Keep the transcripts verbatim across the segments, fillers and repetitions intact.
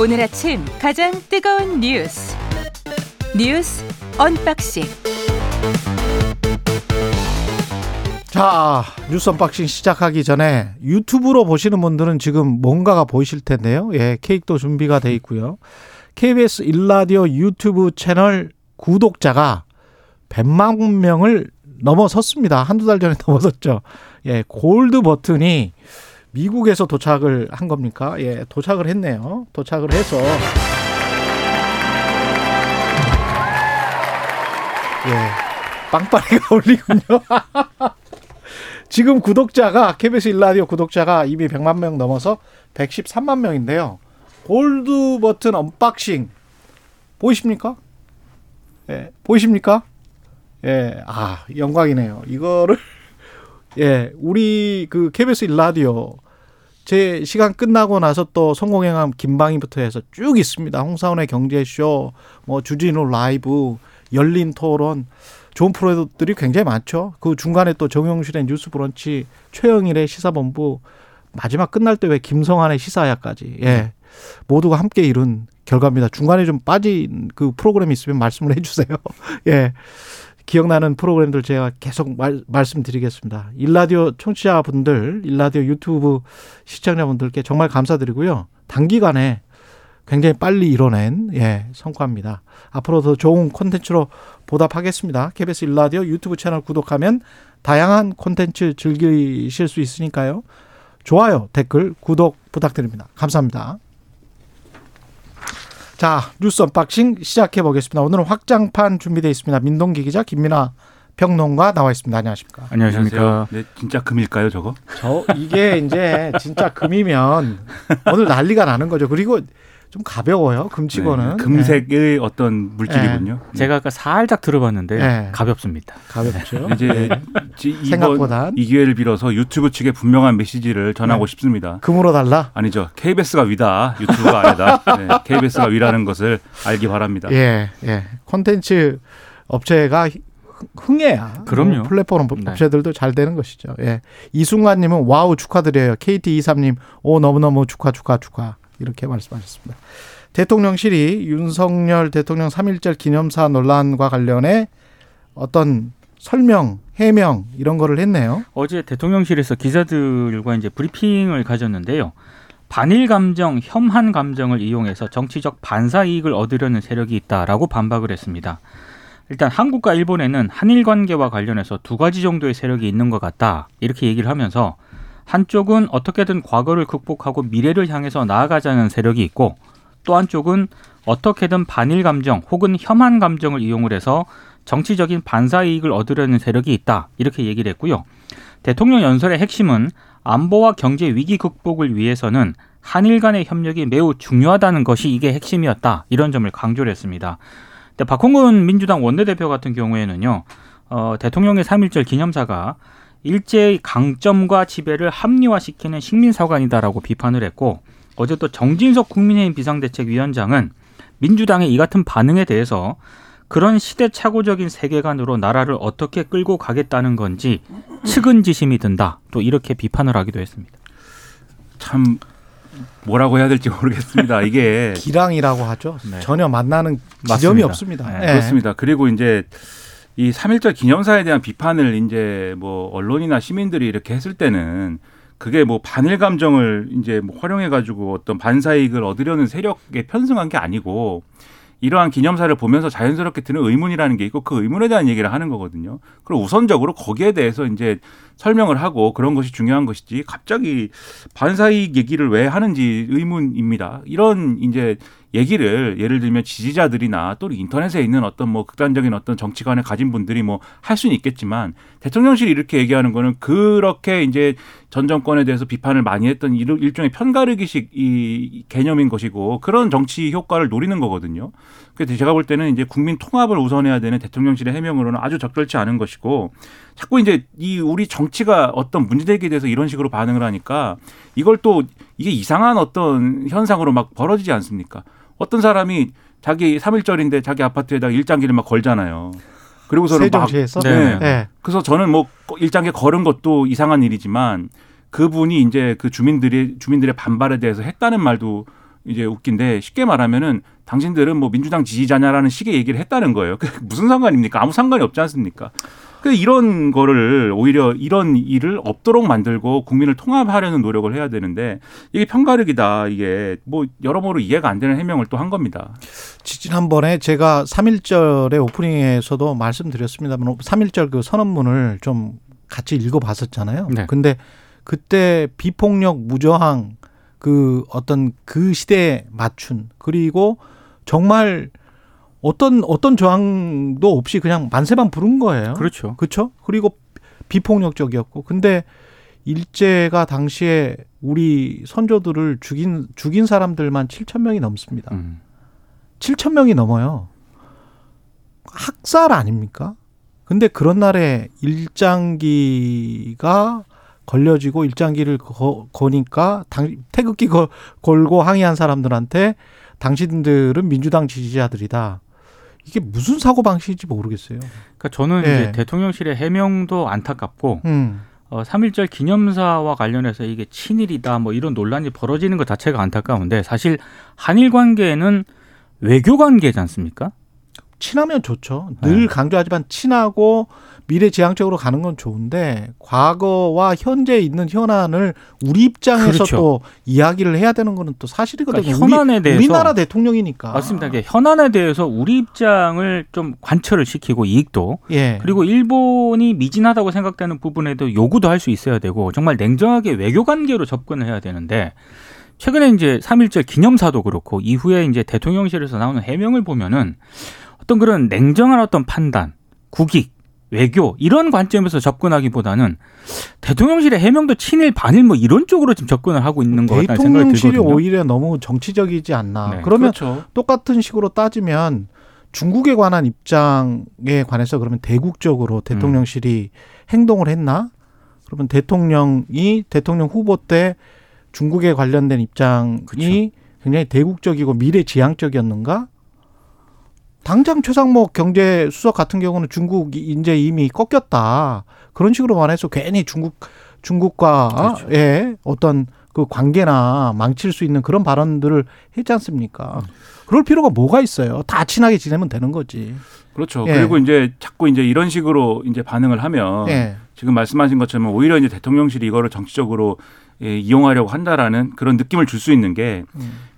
오늘 아침 가장 뜨거운 뉴스 뉴스 언박싱. 자, 뉴스 언박싱 시작하기 전에 유튜브로 보시는 분들은 지금 뭔가가 보이실 텐데요. 예, 케이크도 준비가 돼 있고요. 케이비에스 일 라디오 유튜브 채널 구독자가 백만 명을 넘어섰습니다. 한두 달 전에 넘어섰죠. 예, 골드 버튼이 미국에서 도착을 한 겁니까? 예, 도착을 했네요. 도착을 해서 예, 빵빠레가 울리군요. 지금 구독자가 케이비에스 일 라디오 구독자가 이미 백만 명 넘어서 백십삼만 명인데요. 골드 버튼 언박싱 보이십니까? 예, 보이십니까? 예, 아, 영광이네요. 이거를 예, 우리 그 케이비에스 일 라디오 제 시간 끝나고 나서 또 성공행함 김방희부터 해서 쭉 있습니다. 홍사원의 경제쇼, 뭐 주진우 라이브, 열린 토론, 좋은 프로들이 굉장히 많죠. 그 중간에 또 정용실의 뉴스 브런치, 최영일의 시사본부, 마지막 끝날 때 왜 김성환의 시사야까지. 예, 모두가 함께 이룬 결과입니다. 중간에 좀 빠진 그 프로그램이 있으면 말씀을 해주세요. 예, 기억나는 프로그램들 제가 계속 말, 말씀드리겠습니다. 일라디오 청취자분들, 일라디오 유튜브 시청자분들께 정말 감사드리고요. 단기간에 굉장히 빨리 이뤄낸 예, 성과입니다. 앞으로 더 좋은 콘텐츠로 보답하겠습니다. 케이비에스 일라디오 유튜브 채널 구독하면 다양한 콘텐츠 즐기실 수 있으니까요. 좋아요, 댓글, 구독 부탁드립니다. 감사합니다. 자, 뉴스 언박싱 시작해 보겠습니다. 오늘은 확장판 준비되어 있습니다. 민동기 기자, 김민아 평론가 나와 있습니다. 안녕하십니까? 안녕하십니까? 네, 진짜 금일까요, 저거? 저 이게 이제 진짜 금이면 오늘 난리가 나는 거죠. 그리고 좀 가벼워요. 금치고는. 네, 금색의 네. 어떤 물질이군요. 네. 제가 아까 살짝 들어봤는데 네. 가볍습니다. 가볍죠. 이제 네. 생각보다 이 기회를 빌어서 유튜브 측에 분명한 메시지를 전하고 네. 싶습니다. 금으로 달라? 아니죠. 케이비에스가 위다. 유튜브가 아니다. 네. 케이비에스가 위라는 것을 알기 바랍니다. 예, 예. 콘텐츠 업체가 흥해야. 그럼요. 플랫폼 업체들도 네. 잘 되는 것이죠. 예. 이순관님은 와우 축하드려요. 케이티 이십삼님 오 너무너무 축하 축하 축하. 이렇게 말씀하셨습니다. 대통령실이 윤석열 대통령 삼일절 기념사 논란과 관련해 어떤 설명, 해명 이런 거를 했네요. 어제 대통령실에서 기자들과 이제 브리핑을 가졌는데요. 반일 감정, 혐한 감정을 이용해서 정치적 반사 이익을 얻으려는 세력이 있다라고 반박을 했습니다. 일단 한국과 일본에는 한일 관계와 관련해서 두 가지 정도의 세력이 있는 것 같다. 이렇게 얘기를 하면서 한쪽은 어떻게든 과거를 극복하고 미래를 향해서 나아가자는 세력이 있고 또 한쪽은 어떻게든 반일 감정 혹은 혐한 감정을 이용을 해서 정치적인 반사 이익을 얻으려는 세력이 있다. 이렇게 얘기를 했고요. 대통령 연설의 핵심은 안보와 경제 위기 극복을 위해서는 한일 간의 협력이 매우 중요하다는 것이 이게 핵심이었다. 이런 점을 강조를 했습니다. 근데 박홍근 민주당 원내대표 같은 경우에는요. 어, 대통령의 삼일절 기념사가 일제의 강점과 지배를 합리화시키는 식민사관이다라고 비판을 했고 어제 또 정진석 국민의힘 비상대책위원장은 민주당의 이 같은 반응에 대해서 그런 시대착오적인 세계관으로 나라를 어떻게 끌고 가겠다는 건지 측은지심이 든다. 또 이렇게 비판을 하기도 했습니다. 참 뭐라고 해야 될지 모르겠습니다. 이게 기량이라고 하죠. 네. 전혀 만나는 지점이 맞습니다. 없습니다. 네. 네. 그렇습니다. 그리고 이제 이 삼일절 기념사에 대한 비판을 이제 뭐 언론이나 시민들이 이렇게 했을 때는 그게 뭐 반일 감정을 이제 뭐 활용해가지고 어떤 반사익을 얻으려는 세력에 편승한 게 아니고 이러한 기념사를 보면서 자연스럽게 드는 의문이라는 게 있고 그 의문에 대한 얘기를 하는 거거든요. 그리고 우선적으로 거기에 대해서 이제 설명을 하고 그런 것이 중요한 것이지 갑자기 반사익 얘기를 왜 하는지 의문입니다. 이런 이제 얘기를 예를 들면 지지자들이나 또 인터넷에 있는 어떤 뭐 극단적인 어떤 정치관을 가진 분들이 뭐 할 수는 있겠지만 대통령실이 이렇게 얘기하는 거는 그렇게 이제 전 정권에 대해서 비판을 많이 했던 일종의 편가르기식 이 개념인 것이고 그런 정치 효과를 노리는 거거든요. 그래서 제가 볼 때는 이제 국민 통합을 우선해야 되는 대통령실의 해명으로는 아주 적절치 않은 것이고 자꾸 이제 이 우리 정치가 어떤 문제제기에 대해서 이런 식으로 반응을 하니까 이걸 또 이게 이상한 어떤 현상으로 막 벌어지지 않습니까? 어떤 사람이 자기 삼일절인데 자기 아파트에다가 일장기를 막 걸잖아요. 그리고서는 세종시에서? 막 네. 네. 그래서 저는 뭐 일장기 걸은 것도 이상한 일이지만 그분이 이제 그 주민들이 주민들의 반발에 대해서 했다는 말도 이제 웃긴데 쉽게 말하면은 당신들은 뭐 민주당 지지자냐라는 식의 얘기를 했다는 거예요. 무슨 상관입니까? 아무 상관이 없지 않습니까? 그래서 이런 거를 오히려 이런 일을 없도록 만들고 국민을 통합하려는 노력을 해야 되는데 이게 편가르기다. 이게 뭐 여러모로 이해가 안 되는 해명을 또 한 겁니다. 지난번에 제가 삼일절의 오프닝에서도 말씀드렸습니다만 삼일절 그 선언문을 좀 같이 읽어봤었잖아요. 네. 근데 그때 비폭력 무저항 그 어떤 그 시대에 맞춘 그리고 정말 어떤 어떤 저항도 없이 그냥 만세만 부른 거예요. 그렇죠. 그렇죠. 그리고 비폭력적이었고, 근데 일제가 당시에 우리 선조들을 죽인 죽인 사람들만 칠천 명이 넘습니다. 음. 칠천 명이 넘어요. 학살 아닙니까? 근데 그런 날에 일장기가 걸려지고 일장기를 거, 거니까 당, 태극기 거, 걸고 항의한 사람들한테 당신들은 민주당 지지자들이다. 이게 무슨 사고방식인지 모르겠어요. 그러니까 저는 네. 이제 대통령실의 해명도 안타깝고 음. 어, 삼일절 기념사와 관련해서 이게 친일이다 뭐 이런 논란이 벌어지는 것 자체가 안타까운데 사실 한일 관계는 외교 관계지 않습니까? 친하면 좋죠. 늘 네. 강조하지만 친하고 미래지향적으로 가는 건 좋은데 과거와 현재 있는 현안을 우리 입장에서 그렇죠. 또 이야기를 해야 되는 건 또 사실이거든요. 그러니까 현안에 우리, 대해서 우리나라 대통령이니까. 맞습니다. 그러니까 현안에 대해서 우리 입장을 좀 관철을 시키고 이익도 예. 그리고 일본이 미진하다고 생각되는 부분에도 요구도 할 수 있어야 되고 정말 냉정하게 외교관계로 접근을 해야 되는데 최근에 이제 삼일절 기념사도 그렇고 이후에 이제 대통령실에서 나오는 해명을 보면은 어떤 그런 냉정한 어떤 판단, 국익, 외교 이런 관점에서 접근하기보다는 대통령실의 해명도 친일, 반일 뭐 이런 쪽으로 지금 접근을 하고 있는 것 같다는 생각이 들거든요. 대통령실이 오히려 너무 정치적이지 않나. 네, 그러면 그렇죠. 똑같은 식으로 따지면 중국에 관한 입장에 관해서 그러면 대국적으로 대통령실이 음. 행동을 했나? 그러면 대통령이 대통령 후보 때 중국에 관련된 입장이 그렇죠. 굉장히 대국적이고 미래지향적이었는가? 당장 최상목 경제수석 같은 경우는 중국이 이제 이미 꺾였다. 그런 식으로 말해서 괜히 중국, 중국과의 그렇죠. 예, 어떤 그 관계나 망칠 수 있는 그런 발언들을 했지 않습니까? 그럴 필요가 뭐가 있어요? 다 친하게 지내면 되는 거지. 그렇죠. 예. 그리고 이제 자꾸 이제 이런 식으로 이제 반응을 하면 예. 지금 말씀하신 것처럼 오히려 이제 대통령실이 이거를 정치적으로 예, 이용하려고 한다라는 그런 느낌을 줄 수 있는 게,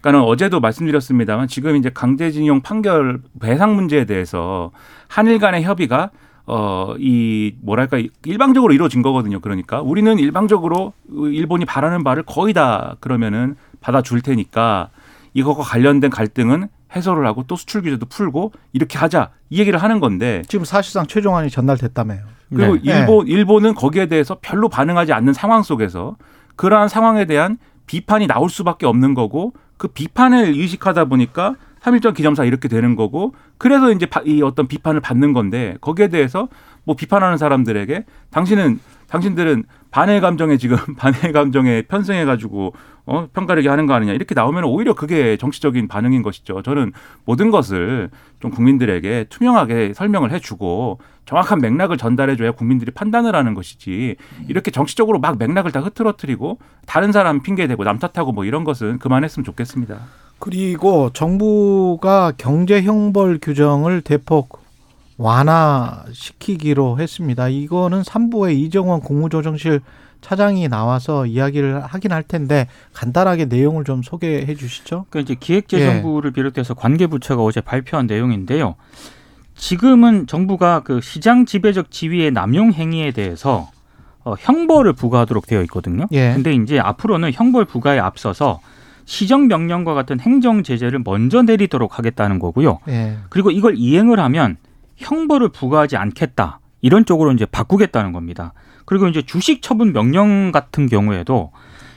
그러니까는 어제도 말씀드렸습니다만 지금 이제 강제징용 판결 배상 문제에 대해서 한일 간의 협의가 어, 이 뭐랄까 일방적으로 이루어진 거거든요. 그러니까 우리는 일방적으로 일본이 바라는 바를 거의 다 그러면은 받아줄 테니까 이것과 관련된 갈등은 해소를 하고 또 수출 규제도 풀고 이렇게 하자 이 얘기를 하는 건데 지금 사실상 최종안이 전달됐다며요. 그리고 네. 일본 일본은 거기에 대해서 별로 반응하지 않는 상황 속에서. 그러한 상황에 대한 비판이 나올 수밖에 없는 거고 그 비판을 의식하다 보니까 삼일절 기념사 이렇게 되는 거고 그래서 이제 이 어떤 비판을 받는 건데 거기에 대해서 뭐 비판하는 사람들에게 당신은 당신들은 반해 감정에 지금 반해 감정에 편승해 가지고 어, 편가르기 하는 거 아니냐 이렇게 나오면 오히려 그게 정치적인 반응인 것이죠. 저는 모든 것을 좀 국민들에게 투명하게 설명을 해주고 정확한 맥락을 전달해줘야 국민들이 판단을 하는 것이지 이렇게 정치적으로 막 맥락을 다 흐트러뜨리고 다른 사람 핑계대고 남 탓하고 뭐 이런 것은 그만했으면 좋겠습니다. 그리고 정부가 경제 형벌 규정을 대폭 완화시키기로 했습니다. 이거는 삼부에 이정원 국무조정실 차장이 나와서 이야기를 하긴 할 텐데 간단하게 내용을 좀 소개해 주시죠. 그러니까 이제 기획재정부를 예. 비롯해서 관계부처가 어제 발표한 내용인데요. 지금은 정부가 그 시장 지배적 지위의 남용 행위에 대해서 어, 형벌을 부과하도록 되어 있거든요. 그런데 예. 이제 앞으로는 형벌 부과에 앞서서 시정명령과 같은 행정제재를 먼저 내리도록 하겠다는 거고요. 예. 그리고 이걸 이행을 하면 형벌을 부과하지 않겠다. 이런 쪽으로 이제 바꾸겠다는 겁니다. 그리고 이제 주식 처분 명령 같은 경우에도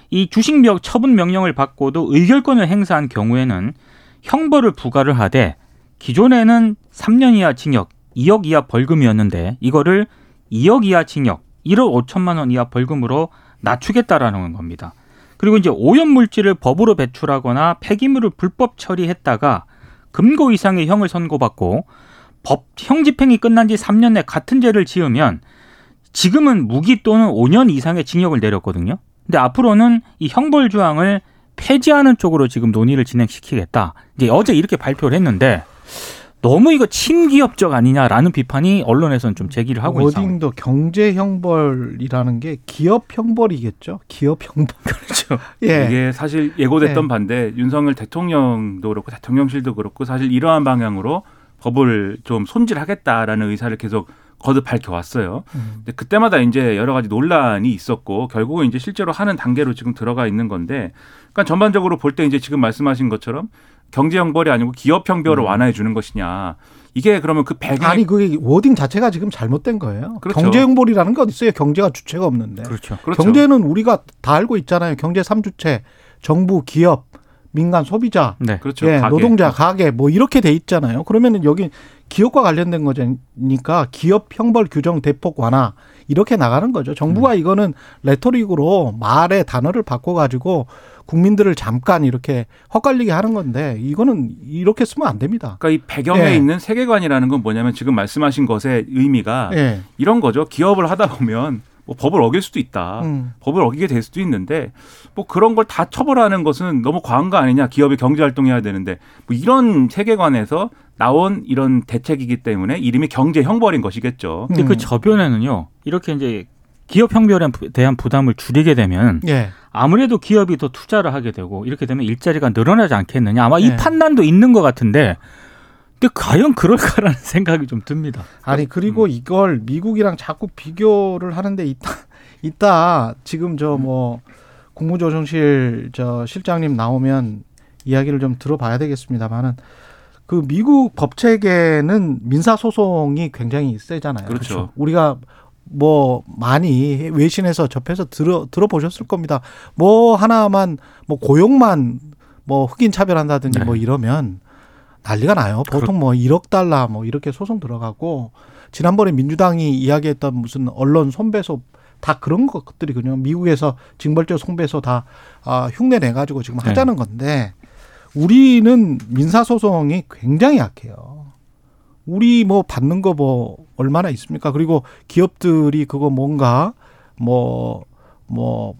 이 주식 처분 명령을 받고도 의결권을 행사한 경우에는 형벌을 부과를 하되 기존에는 삼 년 이하 징역, 이억 이하 벌금이었는데 이거를 이억 이하 징역, 일억 오천만 원 이하 벌금으로 낮추겠다라는 겁니다. 그리고 이제 오염물질을 법으로 배출하거나 폐기물을 불법 처리했다가 금고 이상의 형을 선고받고 법 형 집행이 끝난 지 삼 년 내 같은 죄를 지으면 지금은 무기 또는 오 년 이상의 징역을 내렸거든요. 근데 앞으로는 이 형벌 조항을 폐지하는 쪽으로 지금 논의를 진행시키겠다. 이제 어제 이렇게 발표를 했는데 너무 이거 친기업적 아니냐라는 비판이 언론에서는 좀 제기를 하고 있어요. 워딩도 경제 형벌이라는 게 기업 형벌이겠죠. 기업 형벌. 그렇죠. 예. 이게 사실 예고됐던 예. 반대 윤석열 대통령도 그렇고 대통령실도 그렇고 사실 이러한 방향으로 법을 좀 손질하겠다라는 의사를 계속 거듭 밝혀왔어요. 음. 근데 그때마다 이제 여러 가지 논란이 있었고 결국은 이제 실제로 하는 단계로 지금 들어가 있는 건데, 그러니까 전반적으로 볼 때 이제 지금 말씀하신 것처럼 경제 형벌이 아니고 기업 형벌을 음. 완화해 주는 것이냐. 이게 그러면 그 배경 아니 그게 워딩 자체가 지금 잘못된 거예요. 그렇죠. 경제 형벌이라는 게 어디 있어요? 경제가 주체가 없는데. 그렇죠. 그렇죠. 경제는 우리가 다 알고 있잖아요. 경제 삼 주체 정부, 기업, 민간 소비자, 네. 그렇죠. 예, 가게. 노동자, 가게 뭐 이렇게 돼 있잖아요. 그러면은 여기 기업과 관련된 거니까 기업 형벌 규정 대폭 완화 이렇게 나가는 거죠. 정부가 음. 이거는 레토릭으로 말의 단어를 바꿔가지고 국민들을 잠깐 이렇게 헛갈리게 하는 건데 이거는 이렇게 쓰면 안 됩니다. 그러니까 이 배경에 예. 있는 세계관이라는 건 뭐냐면 지금 말씀하신 것의 의미가 예. 이런 거죠. 기업을 하다 보면 뭐 법을 어길 수도 있다. 음. 법을 어기게 될 수도 있는데 뭐 그런 걸 다 처벌하는 것은 너무 과한 거 아니냐. 기업이 경제활동해야 되는데 뭐 이런 세계관에서 나온 이런 대책이기 때문에 이름이 경제 형벌인 것이겠죠. 근데 음. 그 저변에는요. 이렇게 이제 기업 형벌에 대한 부담을 줄이게 되면 예. 아무래도 기업이 더 투자를 하게 되고 이렇게 되면 일자리가 늘어나지 않겠느냐. 아마 예. 이 판단도 있는 것 같은데 근데 과연 그럴까라는 생각이 좀 듭니다. 아니 그리고 음. 이걸 미국이랑 자꾸 비교를 하는데 이따, 이따 지금 저 뭐 국무조정실 저 실장님 나오면 이야기를 좀 들어봐야 되겠습니다만은 그 미국 법 체계는 민사 소송이 굉장히 세잖아요. 그렇죠. 그렇죠. 우리가 뭐 많이 외신에서 접해서 들어 들어보셨을 겁니다. 뭐 하나만 뭐 고용만 뭐 흑인 차별한다든지 네. 뭐 이러면 난리가 나요. 보통 뭐 일억 달러 뭐 이렇게 소송 들어가고 지난번에 민주당이 이야기했던 무슨 언론 손배소 다 그런 것들이 그냥 미국에서 징벌적 손배소 다 아, 흉내 내가지고 지금 네. 하자는 건데 우리는 민사소송이 굉장히 약해요. 우리 뭐 받는 거 뭐 얼마나 있습니까? 그리고 기업들이 그거 뭔가 뭐, 뭐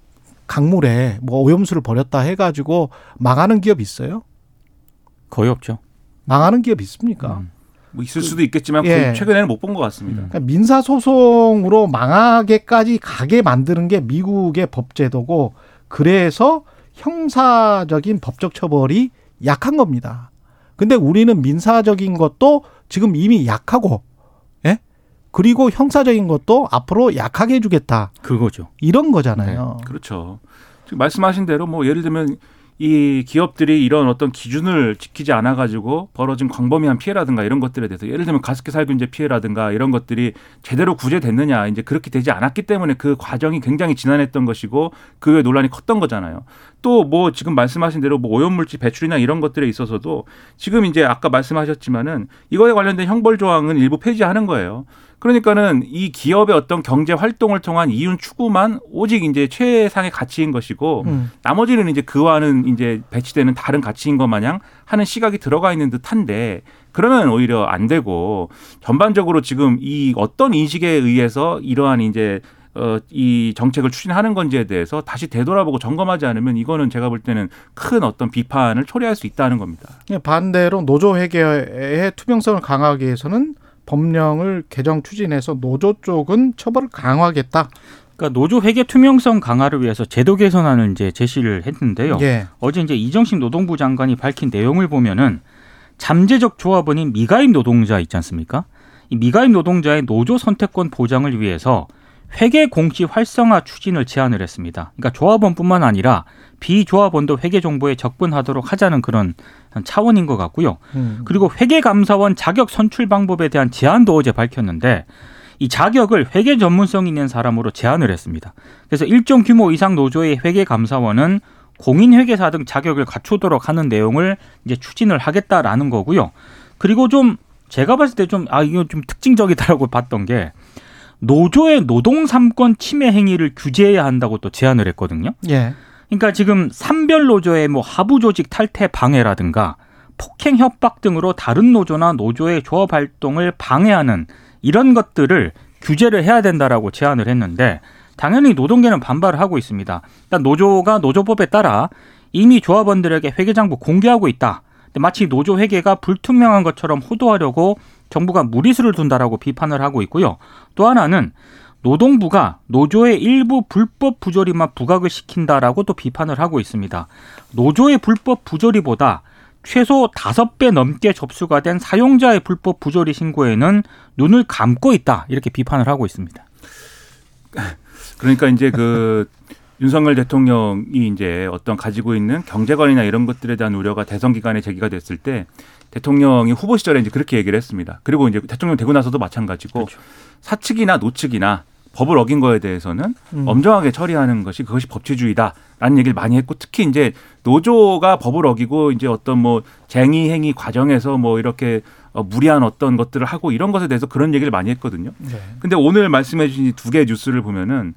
강물에 뭐 오염수를 버렸다 해가지고 망하는 기업 있어요? 거의 없죠. 망하는 기업 있습니까? 음. 뭐 있을 수도 있겠지만 예. 최근에는 못 본 것 같습니다. 그러니까 민사 소송으로 망하게까지 가게 만드는 게 미국의 법제도고 그래서 형사적인 법적 처벌이 약한 겁니다. 근데 우리는 민사적인 것도 지금 이미 약하고, 예? 그리고 형사적인 것도 앞으로 약하게 해주겠다. 그거죠. 이런 거잖아요. 네. 그렇죠. 지금 말씀하신 대로 뭐 예를 들면. 이 기업들이 이런 어떤 기준을 지키지 않아가지고 벌어진 광범위한 피해라든가 이런 것들에 대해서 예를 들면 가습기살균제 피해라든가 이런 것들이 제대로 구제됐느냐 이제 그렇게 되지 않았기 때문에 그 과정이 굉장히 지난했던 것이고 그 외에 논란이 컸던 거잖아요. 또 뭐 지금 말씀하신 대로 뭐 오염물질 배출이나 이런 것들에 있어서도 지금 이제 아까 말씀하셨지만은 이거에 관련된 형벌 조항은 일부 폐지하는 거예요. 그러니까는 이 기업의 어떤 경제 활동을 통한 이윤 추구만 오직 이제 최상의 가치인 것이고 음. 나머지는 이제 그와는 이제 배치되는 다른 가치인 것 마냥 하는 시각이 들어가 있는 듯한데 그러면 오히려 안 되고 전반적으로 지금 이 어떤 인식에 의해서 이러한 이제 어, 이 정책을 추진하는 건지에 대해서 다시 되돌아보고 점검하지 않으면 이거는 제가 볼 때는 큰 어떤 비판을 초래할 수 있다는 겁니다. 반대로 노조 회계의 투명성을 강화하기 위해서는 법령을 개정 추진해서 노조 쪽은 처벌을 강화하겠다. 그러니까 노조 회계 투명성 강화를 위해서 제도 개선안을 이제 제시를 했는데요. 예. 어제 이제 이정식 노동부 장관이 밝힌 내용을 보면은 잠재적 조합원인 미가입 노동자 있지 않습니까? 이 미가입 노동자의 노조 선택권 보장을 위해서 회계 공시 활성화 추진을 제안을 했습니다. 그러니까 조합원뿐만 아니라 비조합원도 회계 정보에 접근하도록 하자는 그런 차원인 것 같고요. 음. 그리고 회계감사원 자격 선출 방법에 대한 제안도 어제 밝혔는데 이 자격을 회계 전문성 있는 사람으로 제안을 했습니다. 그래서 일정 규모 이상 노조의 회계감사원은 공인회계사 등 자격을 갖추도록 하는 내용을 이제 추진을 하겠다라는 거고요. 그리고 좀 제가 봤을 때 좀 아 이거 좀 특징적이다라고 봤던 게 노조의 노동 삼권 침해 행위를 규제해야 한다고 또 제안을 했거든요. 예. 그러니까 지금 산별 노조의 뭐 하부 조직 탈퇴 방해라든가 폭행 협박 등으로 다른 노조나 노조의 조합 활동을 방해하는 이런 것들을 규제를 해야 된다라고 제안을 했는데 당연히 노동계는 반발을 하고 있습니다. 일단 노조가 노조법에 따라 이미 조합원들에게 회계장부 공개하고 있다. 마치 노조 회계가 불투명한 것처럼 호도하려고 정부가 무리수를 둔다라고 비판을 하고 있고요. 또 하나는 노동부가 노조의 일부 불법 부조리만 부각을 시킨다라고 또 비판을 하고 있습니다. 노조의 불법 부조리보다 최소 다섯 배 넘게 접수가 된 사용자의 불법 부조리 신고에는 눈을 감고 있다. 이렇게 비판을 하고 있습니다. 그러니까 이제 그 윤석열 대통령이 이제 어떤 가지고 있는 경제관이나 이런 것들에 대한 우려가 대선 기간에 제기가 됐을 때 대통령이 후보 시절에 이제 그렇게 얘기를 했습니다. 그리고 이제 대통령 되고 나서도 마찬가지고 그렇죠. 사측이나 노측이나 법을 어긴 거에 대해서는 음. 엄정하게 처리하는 것이 그것이 법치주의다라는 얘기를 많이 했고 특히 이제 노조가 법을 어기고 이제 어떤 뭐 쟁의 행위 과정에서 뭐 이렇게 무리한 어떤 것들을 하고 이런 것에 대해서 그런 얘기를 많이 했거든요. 그런데 네. 오늘 말씀해 주신 이 두 개의 뉴스를 보면은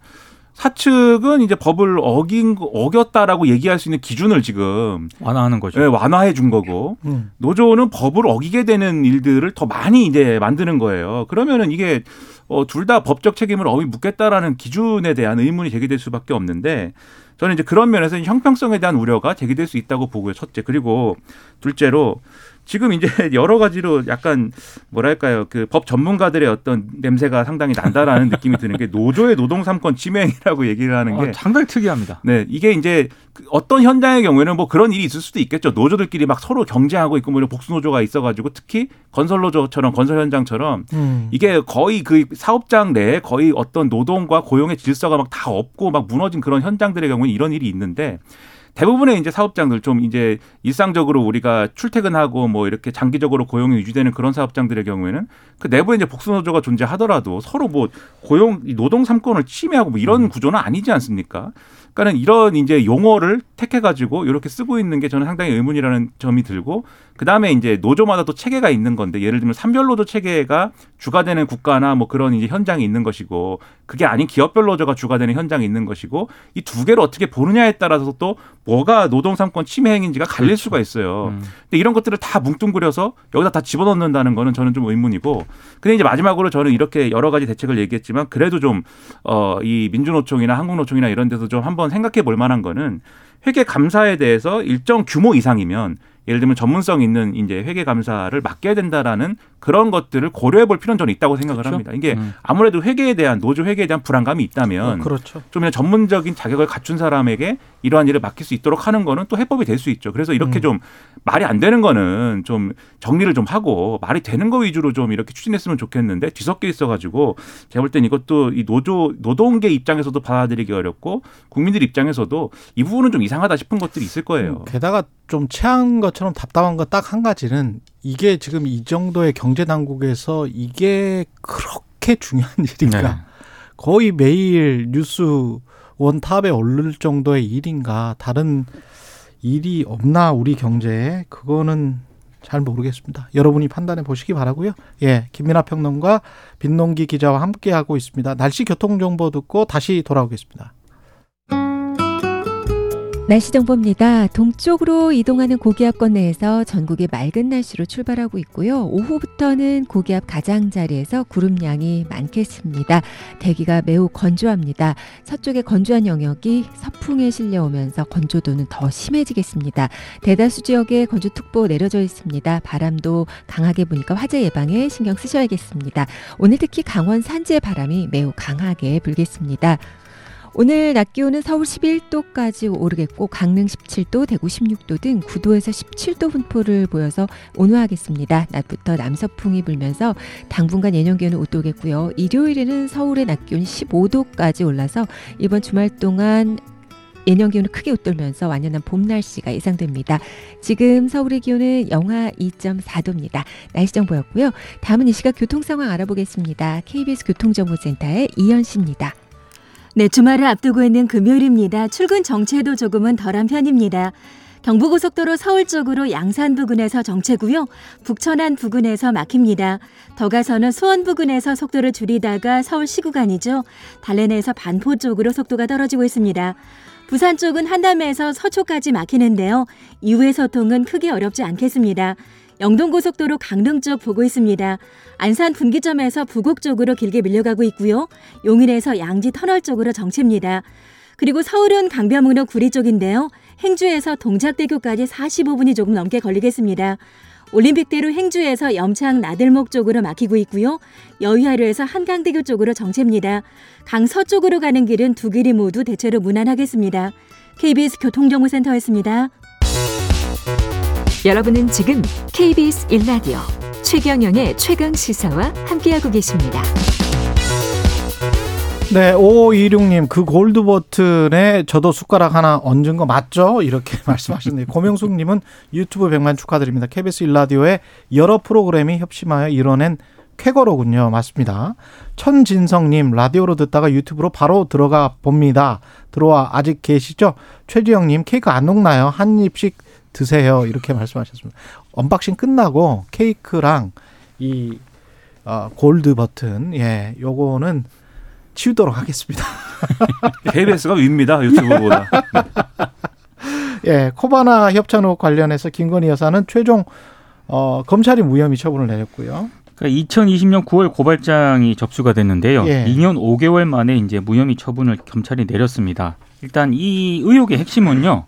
사측은 이제 법을 어긴 어겼다라고 얘기할 수 있는 기준을 지금 완화하는 거죠. 네, 완화해 준 거고 음. 노조는 법을 어기게 되는 일들을 더 많이 이제 만드는 거예요. 그러면은 이게 어, 둘 다 법적 책임을 어미 묻겠다라는 기준에 대한 의문이 제기될 수밖에 없는데 저는 이제 그런 면에서 형평성에 대한 우려가 제기될 수 있다고 보고요. 첫째 그리고 둘째로. 지금 이제 여러 가지로 약간 뭐랄까요 그 법 전문가들의 어떤 냄새가 상당히 난다라는 느낌이 드는 게 노조의 노동 삼권 침해라고 얘기를 하는 게 아, 상당히 특이합니다. 네, 이게 이제 어떤 현장의 경우에는 뭐 그런 일이 있을 수도 있겠죠. 노조들끼리 막 서로 경쟁하고 있고 뭐 이런 복수 노조가 있어가지고 특히 건설 노조처럼 건설 현장처럼 음. 이게 거의 그 사업장 내에 거의 어떤 노동과 고용의 질서가 막 다 없고 막 무너진 그런 현장들의 경우는 이런 일이 있는데. 대부분의 이제 사업장들 좀 이제 일상적으로 우리가 출퇴근하고 뭐 이렇게 장기적으로 고용이 유지되는 그런 사업장들의 경우에는 그 내부에 이제 복수노조가 존재하더라도 서로 뭐 고용, 노동 삼권을 침해하고 뭐 이런 음. 구조는 아니지 않습니까? 그러니까는 이런 이제 용어를 택해가지고 이렇게 쓰고 있는 게 저는 상당히 의문이라는 점이 들고 그 다음에 이제 노조마다 또 체계가 있는 건데 예를 들면 산별노조 체계가 주가되는 국가나 뭐 그런 이제 현장이 있는 것이고 그게 아닌 기업별 노조가 주가되는 현장이 있는 것이고 이 두 개를 어떻게 보느냐에 따라서 또 뭐가 노동삼권 침해 행위인지가 갈릴 그렇죠. 수가 있어요. 음. 근데 이런 것들을 다 뭉뚱그려서 여기다 다 집어넣는다는 거는 저는 좀 의문이고. 근데 이제 마지막으로 저는 이렇게 여러 가지 대책을 얘기했지만 그래도 좀 어, 이 민주노총이나 한국노총이나 이런 데서 좀 한번 생각해 볼 만한 거는 회계 감사에 대해서 일정 규모 이상이면 예를 들면 전문성 있는 이제 회계 감사를 맡게 된다라는 그런 것들을 고려해 볼 필요는 저는 있다고 생각을 그렇죠? 합니다. 이게 음. 아무래도 회계에 대한 노조 회계에 대한 불안감이 있다면 어, 그렇죠. 좀 전문적인 자격을 갖춘 사람에게 이러한 일을 맡길 수 있도록 하는 거는 또 해법이 될 수 있죠. 그래서 이렇게 음. 좀 말이 안 되는 거는 좀 정리를 좀 하고 말이 되는 거 위주로 좀 이렇게 추진했으면 좋겠는데 뒤섞여 있어가지고 제가 볼 땐 이것도 이 노조 노동계 입장에서도 받아들이기 어렵고 국민들 입장에서도 이 부분은 좀 이상하다 싶은 것들이 있을 거예요. 게다가 좀 체한 것처럼 답답한 건 딱 한 가지는 이게 지금 이 정도의 경제 당국에서 이게 그렇게 중요한 일인가? 네. 거의 매일 뉴스 원탑에 오를 정도의 일인가? 다른 일이 없나 우리 경제에? 그거는 잘 모르겠습니다. 여러분이 판단해 보시기 바라고요. 예, 김민하 평론가 민동기 기자와 함께하고 있습니다. 날씨 교통 정보 듣고 다시 돌아오겠습니다. 날씨 정보입니다. 동쪽으로 이동하는 고기압권 내에서 전국이 맑은 날씨로 출발하고 있고요. 오후부터는 고기압 가장자리에서 구름량이 많겠습니다. 대기가 매우 건조합니다. 서쪽의 건조한 영역이 서풍에 실려오면서 건조도는 더 심해지겠습니다. 대다수 지역에 건조특보 내려져 있습니다. 바람도 강하게 부니까 화재 예방에 신경 쓰셔야겠습니다. 오늘 특히 강원 산지의 바람이 매우 강하게 불겠습니다. 오늘 낮 기온은 서울 십일 도까지 오르겠고 강릉 십칠 도, 대구 십육 도 등 구 도에서 십칠 도 분포를 보여서 온화하겠습니다. 낮부터 남서풍이 불면서 당분간 예년 기온은 웃도겠고요. 일요일에는 서울의 낮 기온이 십오 도까지 올라서 이번 주말 동안 예년 기온을 크게 웃돌면서 완연한 봄 날씨가 예상됩니다. 지금 서울의 기온은 영하 이 점 사 도입니다. 날씨 정보였고요. 다음은 이 시각 교통 상황 알아보겠습니다. 케이비에스 교통정보센터의 이현 씨입니다. 네, 주말을 앞두고 있는 금요일입니다. 출근 정체도 조금은 덜한 편입니다. 경부고속도로 서울 쪽으로 양산 부근에서 정체고요. 북천안 부근에서 막힙니다. 더 가서는 수원 부근에서 속도를 줄이다가 서울 시구간이죠. 달래내에서 반포 쪽으로 속도가 떨어지고 있습니다. 부산 쪽은 한남에서 서초까지 막히는데요. 이후의 소통은 크게 어렵지 않겠습니다. 영동고속도로 강릉 쪽 보고 있습니다. 안산 분기점에서 부곡 쪽으로 길게 밀려가고 있고요. 용인에서 양지 터널 쪽으로 정체입니다. 그리고 서울은 강변북로 구리 쪽인데요. 행주에서 동작대교까지 사십오 분이 조금 넘게 걸리겠습니다. 올림픽대로 행주에서 염창 나들목 쪽으로 막히고 있고요. 여의하류에서 한강대교 쪽으로 정체입니다. 강 서쪽으로 가는 길은 두 길이 모두 대체로 무난하겠습니다. 케이비에스 교통정보센터였습니다. 여러분은 지금 케이비에스 일 라디오 최경영의 최강시사와 함께하고 계십니다. 네, 오오이육 님, 그 골드 버튼에 저도 숟가락 하나 얹은 거 맞죠? 이렇게 말씀하셨네요. 고명숙님은 유튜브 백만 축하드립니다. 케이비에스 일 라디오의 여러 프로그램이 협심하여 이뤄낸 쾌거로군요. 맞습니다. 천진성님, 라디오로 듣다가 유튜브로 바로 들어가 봅니다. 들어와 아직 계시죠? 최지영님, 케이크 안 녹나요? 한 입씩 드세요. 이렇게 말씀하셨습니다. 언박싱 끝나고 케이크랑 이 어, 골드 버튼, 예, 요거는 치우도록 하겠습니다. 케이비에스가 위입니다. 유튜브보다. 네. 예, 코바나 협찬 의혹 관련해서 김건희 여사는 최종 어, 검찰이 무혐의 처분을 내렸고요. 그러니까 이천이십 년 구월 고발장이 접수가 됐는데요. 예. 이 년 오 개월 만에 이제 무혐의 처분을 검찰이 내렸습니다. 일단 이 의혹의 핵심은요.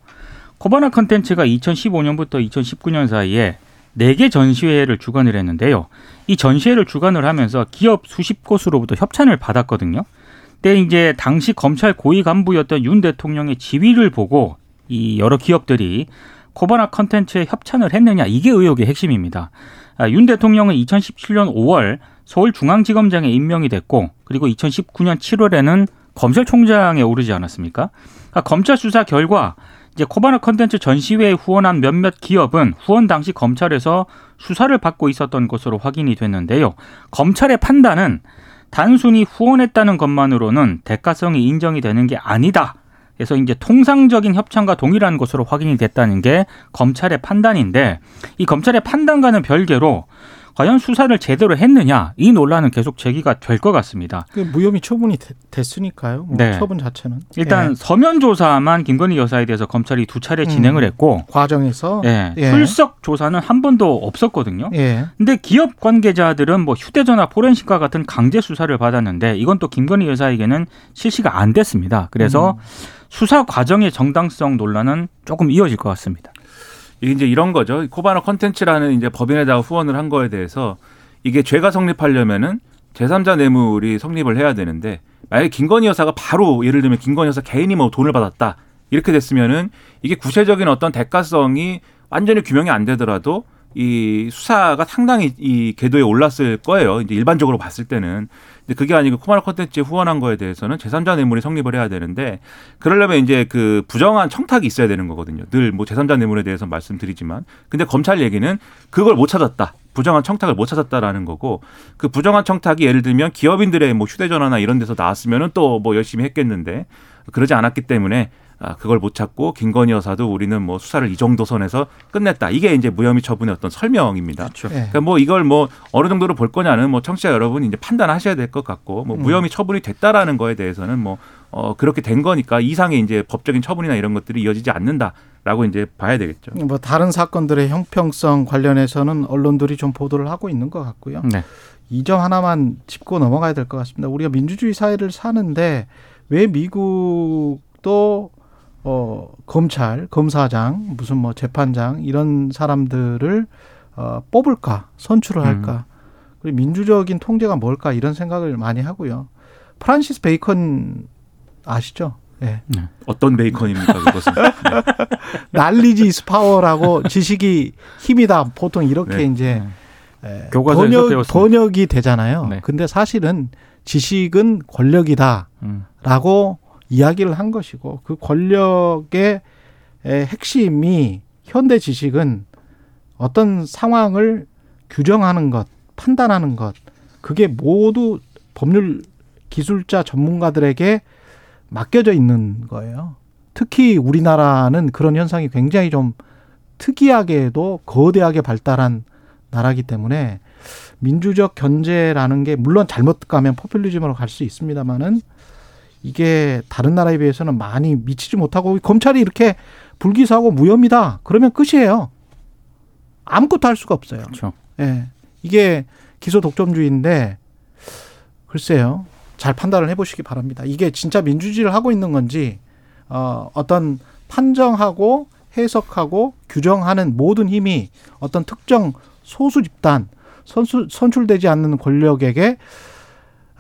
코바나 컨텐츠가 이천십오 년부터 이천십구 년 사이에 네 개 전시회를 주관을 했는데요. 이 전시회를 주관을 하면서 기업 수십 곳으로부터 협찬을 받았거든요. 그때 이제 당시 검찰 고위 간부였던 윤 대통령의 지위를 보고 이 여러 기업들이 코바나 컨텐츠에 협찬을 했느냐, 이게 의혹의 핵심입니다. 아, 윤 대통령은 이천십칠 년 오월 서울중앙지검장에 임명이 됐고, 그리고 이천십구 년 칠월에는 검찰총장에 오르지 않았습니까? 그러니까 검찰 수사 결과 이제 코바나 컨텐츠 전시회에 후원한 몇몇 기업은 후원 당시 검찰에서 수사를 받고 있었던 것으로 확인이 됐는데요. 검찰의 판단은 단순히 후원했다는 것만으로는 대가성이 인정이 되는 게 아니다. 그래서 이제 통상적인 협찬과 동일한 것으로 확인이 됐다는 게 검찰의 판단인데, 이 검찰의 판단과는 별개로 과연 수사를 제대로 했느냐, 이 논란은 계속 제기가 될 것 같습니다. 무혐의 처분이 되, 됐으니까요. 뭐 네. 처분 자체는. 일단 예. 서면 조사만 김건희 여사에 대해서 검찰이 두 차례 음, 진행을 했고. 과정에서. 예. 예. 출석 조사는 한 번도 없었거든요. 그런데 예. 기업 관계자들은 뭐 휴대전화 포렌식과 같은 강제 수사를 받았는데, 이건 또 김건희 여사에게는 실시가 안 됐습니다. 그래서 음. 수사 과정의 정당성 논란은 조금 이어질 것 같습니다. 이게 이제 이런 거죠. 코바나 컨텐츠라는 이제 법인에다가 후원을 한 거에 대해서 이게 죄가 성립하려면은 제삼자 뇌물이 성립을 해야 되는데, 만약에 김건희 여사가 바로 예를 들면 김건희 여사 개인이 뭐 돈을 받았다 이렇게 됐으면은 이게 구체적인 어떤 대가성이 완전히 규명이 안 되더라도 이 수사가 상당히 이 궤도에 올랐을 거예요. 이제 일반적으로 봤을 때는. 근데 그게 아니고 코바나 컨텐츠에 후원한 거에 대해서는 제삼자 뇌물이 성립을 해야 되는데, 그러려면 이제 그 부정한 청탁이 있어야 되는 거거든요. 늘 뭐 제삼자 뇌물에 대해서 말씀드리지만. 근데 검찰 얘기는 그걸 못 찾았다. 부정한 청탁을 못 찾았다라는 거고, 그 부정한 청탁이 예를 들면 기업인들의 뭐 휴대전화나 이런 데서 나왔으면은 또 뭐 열심히 했겠는데, 그러지 않았기 때문에 아, 그걸 못 찾고 김건희 여사도 우리는 뭐 수사를 이 정도 선에서 끝냈다. 이게 이제 무혐의 처분의 어떤 설명입니다. 그렇죠. 네. 그러니까 뭐 이걸 뭐 어느 정도로 볼 거냐는 뭐 청취자 여러분이 이제 판단하셔야 될 것 같고, 뭐 무혐의 처분이 됐다라는 거에 대해서는 뭐 어, 그렇게 된 거니까 이상의 이제 법적인 처분이나 이런 것들이 이어지지 않는다라고 이제 봐야 되겠죠. 뭐 다른 사건들의 형평성 관련해서는 언론들이 좀 보도를 하고 있는 것 같고요. 네. 이 점 하나만 짚고 넘어가야 될 것 같습니다. 우리가 민주주의 사회를 사는데 왜 미국도 어, 검찰, 검사장, 무슨 뭐 재판장 이런 사람들을 어, 뽑을까, 선출을 할까, 음. 그리고 민주적인 통제가 뭘까 이런 생각을 많이 하고요. 프란시스 베이컨 아시죠? 네. 네. 어떤 베이컨입니까 그것은? 날리지 이스 파워라고 지식이 힘이다. 보통 이렇게 네. 이제 네. 번역, 번역이 되잖아요. 네. 근데 사실은 지식은 권력이다라고. 음. 이야기를 한 것이고, 그 권력의 핵심이 현대 지식은 어떤 상황을 규정하는 것, 판단하는 것, 그게 모두 법률 기술자 전문가들에게 맡겨져 있는 거예요. 특히 우리나라는 그런 현상이 굉장히 좀 특이하게도 거대하게 발달한 나라이기 때문에 민주적 견제라는 게 물론 잘못 가면 포퓰리즘으로 갈 수 있습니다만은 이게 다른 나라에 비해서는 많이 미치지 못하고, 검찰이 이렇게 불기소하고 무혐의다 그러면 끝이에요. 아무것도 할 수가 없어요. 그렇죠. 예, 이게 기소 독점주의인데 글쎄요. 잘 판단을 해보시기 바랍니다. 이게 진짜 민주주의를 하고 있는 건지 어, 어떤 판정하고 해석하고 규정하는 모든 힘이 어떤 특정 소수 집단, 선수, 선출되지 않는 권력에게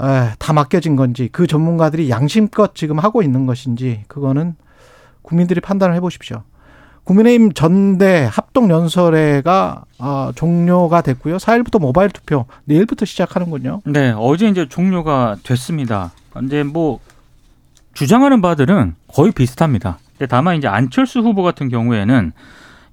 에, 다 맡겨진 건지, 그 전문가들이 양심껏 지금 하고 있는 것인지, 그거는 국민들이 판단을 해보십시오. 국민의힘 전대 합동연설회가 어, 종료가 됐고요. 사일부터 모바일 투표, 내일부터 시작하는군요. 네, 어제 이제 종료가 됐습니다. 이제 뭐 주장하는 바들은 거의 비슷합니다. 다만 이제 안철수 후보 같은 경우에는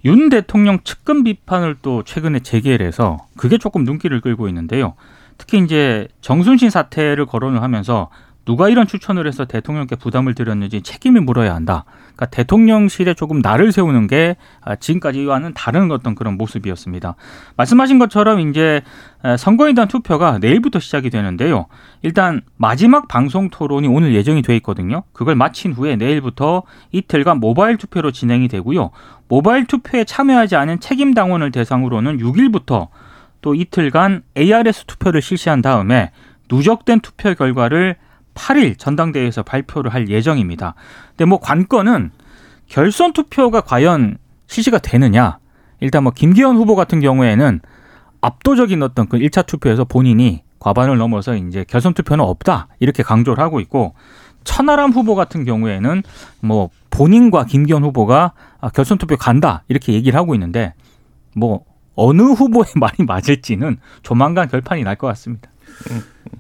윤 대통령 측근 비판을 또 최근에 제기를 해서 그게 조금 눈길을 끌고 있는데요. 특히 이제 정순신 사태를 거론을 하면서 누가 이런 추천을 해서 대통령께 부담을 드렸는지 책임이 물어야 한다. 그러니까 대통령실에 조금 날을 세우는 게 지금까지와는 다른 어떤 그런 모습이었습니다. 말씀하신 것처럼 이제 선거인단 투표가 내일부터 시작이 되는데요. 일단 마지막 방송 토론이 오늘 예정이 돼 있거든요. 그걸 마친 후에 내일부터 이틀간 모바일 투표로 진행이 되고요. 모바일 투표에 참여하지 않은 책임 당원을 대상으로는 육일부터 또 이틀간 에이아르에스 투표를 실시한 다음에 누적된 투표 결과를 팔일 전당대회에서 발표를 할 예정입니다. 근데 뭐 관건은 결선 투표가 과연 실시가 되느냐. 일단 뭐 김기현 후보 같은 경우에는 압도적인 어떤 그 일 차 투표에서 본인이 과반을 넘어서 이제 결선 투표는 없다, 이렇게 강조를 하고 있고, 천하람 후보 같은 경우에는 뭐 본인과 김기현 후보가 결선 투표 간다, 이렇게 얘기를 하고 있는데, 뭐 어느 후보의 말이 맞을지는 조만간 결판이 날 것 같습니다.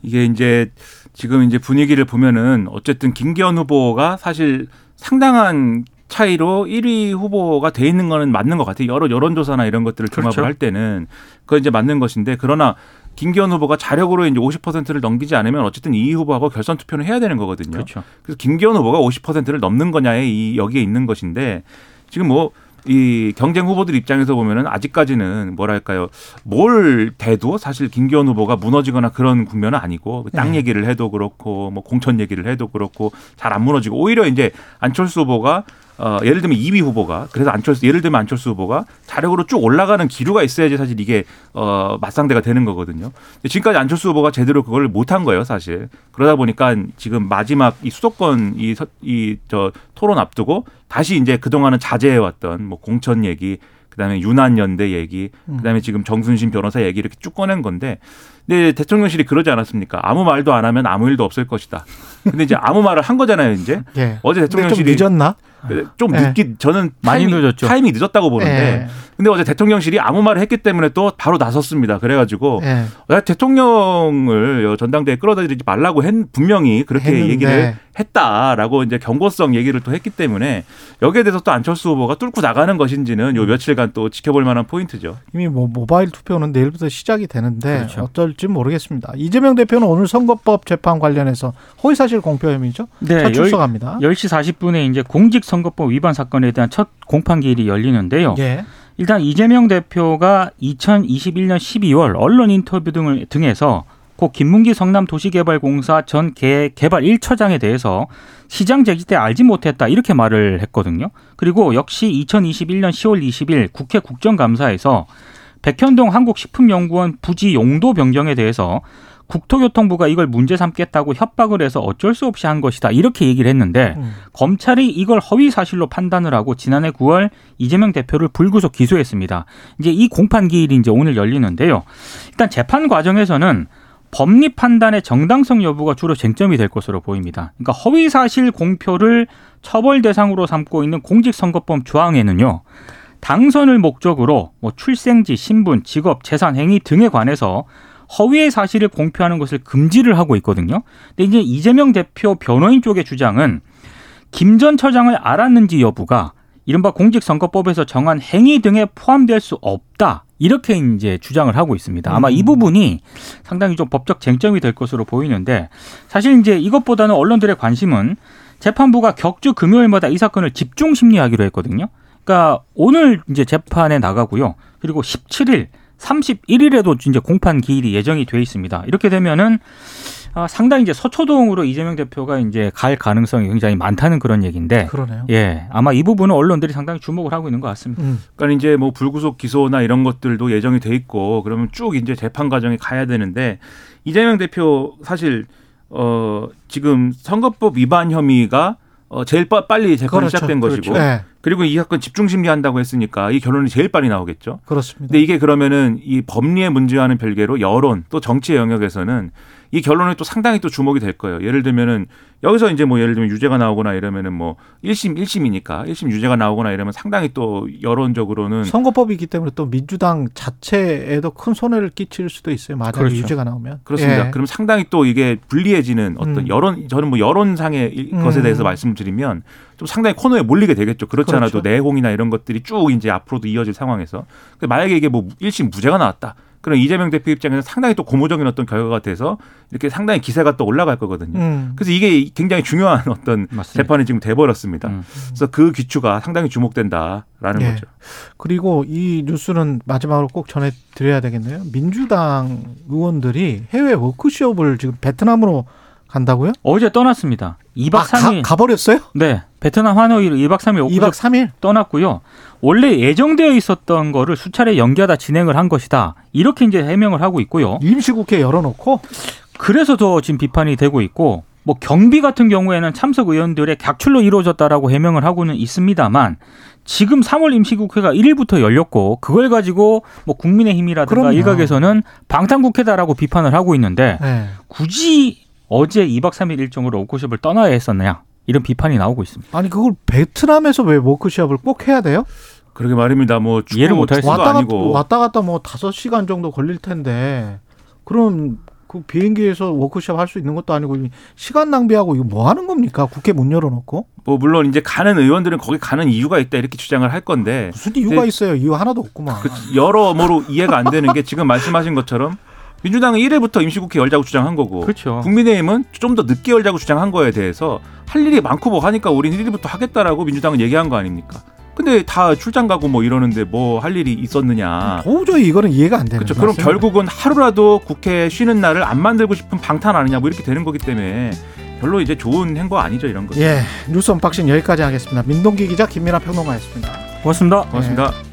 이게 이제 지금 이제 분위기를 보면은 어쨌든 김기현 후보가 사실 상당한 차이로 일 위 후보가 돼 있는 거는 맞는 것 같아요. 여러 여론조사나 이런 것들을 종합을 그렇죠. 할 때는 그건 이제 맞는 것인데, 그러나 김기현 후보가 자력으로 이제 오십 퍼센트를 넘기지 않으면 어쨌든 이 위 후보하고 결선 투표는 해야 되는 거거든요. 그렇죠. 그래서 김기현 후보가 오십 퍼센트를 넘는 거냐에 이 여기에 있는 것인데, 지금 뭐 이 경쟁 후보들 입장에서 보면은 아직까지는 뭐랄까요, 뭘 대도 사실 김기현 후보가 무너지거나 그런 국면은 아니고, 땅 얘기를 해도 그렇고 뭐 공천 얘기를 해도 그렇고 잘 안 무너지고, 오히려 이제 안철수 후보가 어 예를 들면 이 위 후보가 그래서 안철수 예를 들면 안철수 후보가 자력으로 쭉 올라가는 기류가 있어야지 사실 이게 어 맞상대가 되는 거거든요. 근데 지금까지 안철수 후보가 제대로 그걸 못한 거예요, 사실. 그러다 보니까 지금 마지막 이 수도권 이 이 저 토론 앞두고 다시 이제 그동안은 자제해왔던 뭐 공천 얘기, 그다음에 유난연대 얘기, 그다음에 지금 정순신 변호사 얘기, 이렇게 쭉 꺼낸 건데, 근데 대통령실이 그러지 않았습니까? 아무 말도 안 하면 아무 일도 없을 것이다. 근데 이제 아무 말을 한 거잖아요, 이제. 예. 어제 대통령실이 좀 늦었나? 좀 늦기 예. 저는 많이 타이밍, 늦었죠. 타이밍이 늦었다고 보는데, 예. 근데 어제 대통령실이 아무 말을 했기 때문에 또 바로 나섰습니다. 그래가지고 예. 대통령을 전당대회 끌어다니지 말라고 했, 분명히 그렇게 했는데. 얘기를 했다라고 이제 경고성 얘기를 또 했기 때문에 여기에 대해서 또 안철수 후보가 뚫고 나가는 것인지는 요 며칠간 또 지켜볼 만한 포인트죠. 이미 뭐 모바일 투표는 내일부터 시작이 되는데 그렇죠. 어떨지 모르겠습니다. 이재명 대표는 오늘 선거법 재판 관련해서 허위사실 공표 혐의죠? 네, 첫 출석합니다. 열 시 사십 분에 이제 공직선거법 위반 사건에 대한 첫 공판기일이 열리는데요. 예. 일단 이재명 대표가 이천이십일년 십이월 언론 인터뷰 등을, 등에서 고 김문기 성남도시개발공사 전 개, 개발 일 처장에 대해서 시장 재직 때 알지 못했다, 이렇게 말을 했거든요. 그리고 역시 이천이십일년 시월 이십일 국회 국정감사에서 백현동 한국식품연구원 부지 용도 변경에 대해서 국토교통부가 이걸 문제 삼겠다고 협박을 해서 어쩔 수 없이 한 것이다, 이렇게 얘기를 했는데 음. 검찰이 이걸 허위사실로 판단을 하고 지난해 구월 이재명 대표를 불구속 기소했습니다. 이제 이 공판기일이 이제 오늘 열리는데요. 일단 재판 과정에서는 법리 판단의 정당성 여부가 주로 쟁점이 될 것으로 보입니다. 그러니까 허위사실 공표를 처벌 대상으로 삼고 있는 공직선거법 조항에는요, 당선을 목적으로 뭐 출생지, 신분, 직업, 재산, 행위 등에 관해서 허위의 사실을 공표하는 것을 금지를 하고 있거든요. 근데 이제 이재명 대표 변호인 쪽의 주장은 김 전 처장을 알았는지 여부가 이른바 공직선거법에서 정한 행위 등에 포함될 수 없다, 이렇게 이제 주장을 하고 있습니다. 아마 이 부분이 상당히 좀 법적 쟁점이 될 것으로 보이는데, 사실 이제 이것보다는 언론들의 관심은 재판부가 격주 금요일마다 이 사건을 집중 심리하기로 했거든요. 그러니까 오늘 이제 재판에 나가고요. 그리고 십칠일 삼십일일에도 이제 공판 기일이 예정이 돼 있습니다. 이렇게 되면은 아, 상당히 이제 서초동으로 이재명 대표가 이제 갈 가능성이 굉장히 많다는 그런 얘기인데. 그러네요. 예. 아마 이 부분은 언론들이 상당히 주목을 하고 있는 것 같습니다. 음. 그러니까 이제 뭐 불구속 기소나 이런 것들도 예정이 돼 있고, 그러면 쭉 이제 재판 과정에 가야 되는데, 이재명 대표 사실 어, 지금 선거법 위반 혐의가 어, 제일 빠, 빨리 재판이 그렇죠. 시작된 그렇죠. 것이고 네. 그리고 이 사건 집중심리한다고 했으니까 이 결론이 제일 빨리 나오겠죠. 그렇습니다. 근데 이게 그러면은 이 법리의 문제와는 별개로 여론 또 정치의 영역에서는 이 결론이 또 상당히 또 주목이 될 거예요. 예를 들면은 여기서 이제 뭐 예를 들면 유죄가 나오거나 이러면은 뭐 일 심, 일 심이니까 일 심 유죄가 나오거나 이러면 상당히 또 여론적으로는 선거법이기 때문에 또 민주당 자체에도 큰 손해를 끼칠 수도 있어요. 만약에 그렇죠. 유죄가 나오면. 그렇습니다. 예. 그럼 상당히 또 이게 불리해지는 어떤 음. 여론, 저는 뭐 여론상의 음. 것에 대해서 말씀드리면 좀 상당히 코너에 몰리게 되겠죠. 그렇지 그렇죠. 않아도 내공이나 이런 것들이 쭉 이제 앞으로도 이어질 상황에서. 만약에 이게 뭐 일 심 무죄가 나왔다. 그럼 이재명 대표 입장에서 상당히 또 고무적인 어떤 결과가 돼서 이렇게 상당히 기세가 또 올라갈 거거든요. 음. 그래서 이게 굉장히 중요한 어떤 맞습니다. 재판이 지금 돼버렸습니다. 음. 그래서 그 기추가 상당히 주목된다라는 네. 거죠. 그리고 이 뉴스는 마지막으로 꼭 전해드려야 되겠네요. 민주당 의원들이 해외 워크숍을 지금 베트남으로 간다고요? 어제 떠났습니다. 이 박 아, 삼 일. 가, 가버렸어요? 네. 베트남 하노이를 이 박 삼 일 이 박 삼 일 떠났고요. 원래 예정되어 있었던 거를 수차례 연기하다 진행을 한 것이다. 이렇게 이제 해명을 하고 있고요. 임시국회 열어놓고? 그래서 더 지금 비판이 되고 있고 뭐 경비 같은 경우에는 참석 의원들의 객출로 이루어졌다라고 해명을 하고는 있습니다만 지금 삼월 임시국회가 일 일부터 열렸고 그걸 가지고 뭐 국민의힘이라든가 그럼요. 일각에서는 방탄국회다라고 비판을 하고 있는데 네. 굳이 어제 이 박 삼 일 일정으로 워크숍을 떠나야 했었느냐 이런 비판이 나오고 있습니다. 아니 그걸 베트남에서 왜 워크숍을 꼭 해야 돼요? 그러게 말입니다. 뭐 이해를 못할 수도 왔다 아니고 왔다 갔다 뭐 다섯 시간 정도 걸릴 텐데 그럼 그 비행기에서 워크숍 할 수 있는 것도 아니고 시간 낭비하고 이거 뭐 하는 겁니까? 국회 문 열어놓고? 뭐 물론 이제 가는 의원들은 거기 가는 이유가 있다 이렇게 주장을 할 건데 무슨 이유가 있어요? 이유 하나도 없구만. 그 여러모로 이해가 안 되는 게 지금 말씀하신 것처럼 민주당은 일 일부터 임시국회 열자고 주장한 거고 그렇죠. 국민의힘은 좀 더 늦게 열자고 주장한 거에 대해서 할 일이 많고 뭐 하니까 우린 일 일부터 하겠다라고 민주당은 얘기한 거 아닙니까? 근데 다 출장 가고 뭐 이러는데 뭐 할 일이 있었느냐. 도저히 이거는 이해가 안 되는 거죠. 그렇죠. 그럼 결국은 하루라도 국회 쉬는 날을 안 만들고 싶은 방탄 아니냐 뭐 이렇게 되는 거기 때문에 별로 이제 좋은 행보 아니죠 이런 거. 예, 뉴스 언박싱 여기까지 하겠습니다. 민동기 기자 김민하 평론가였습니다. 고맙습니다. 고맙습니다. 예.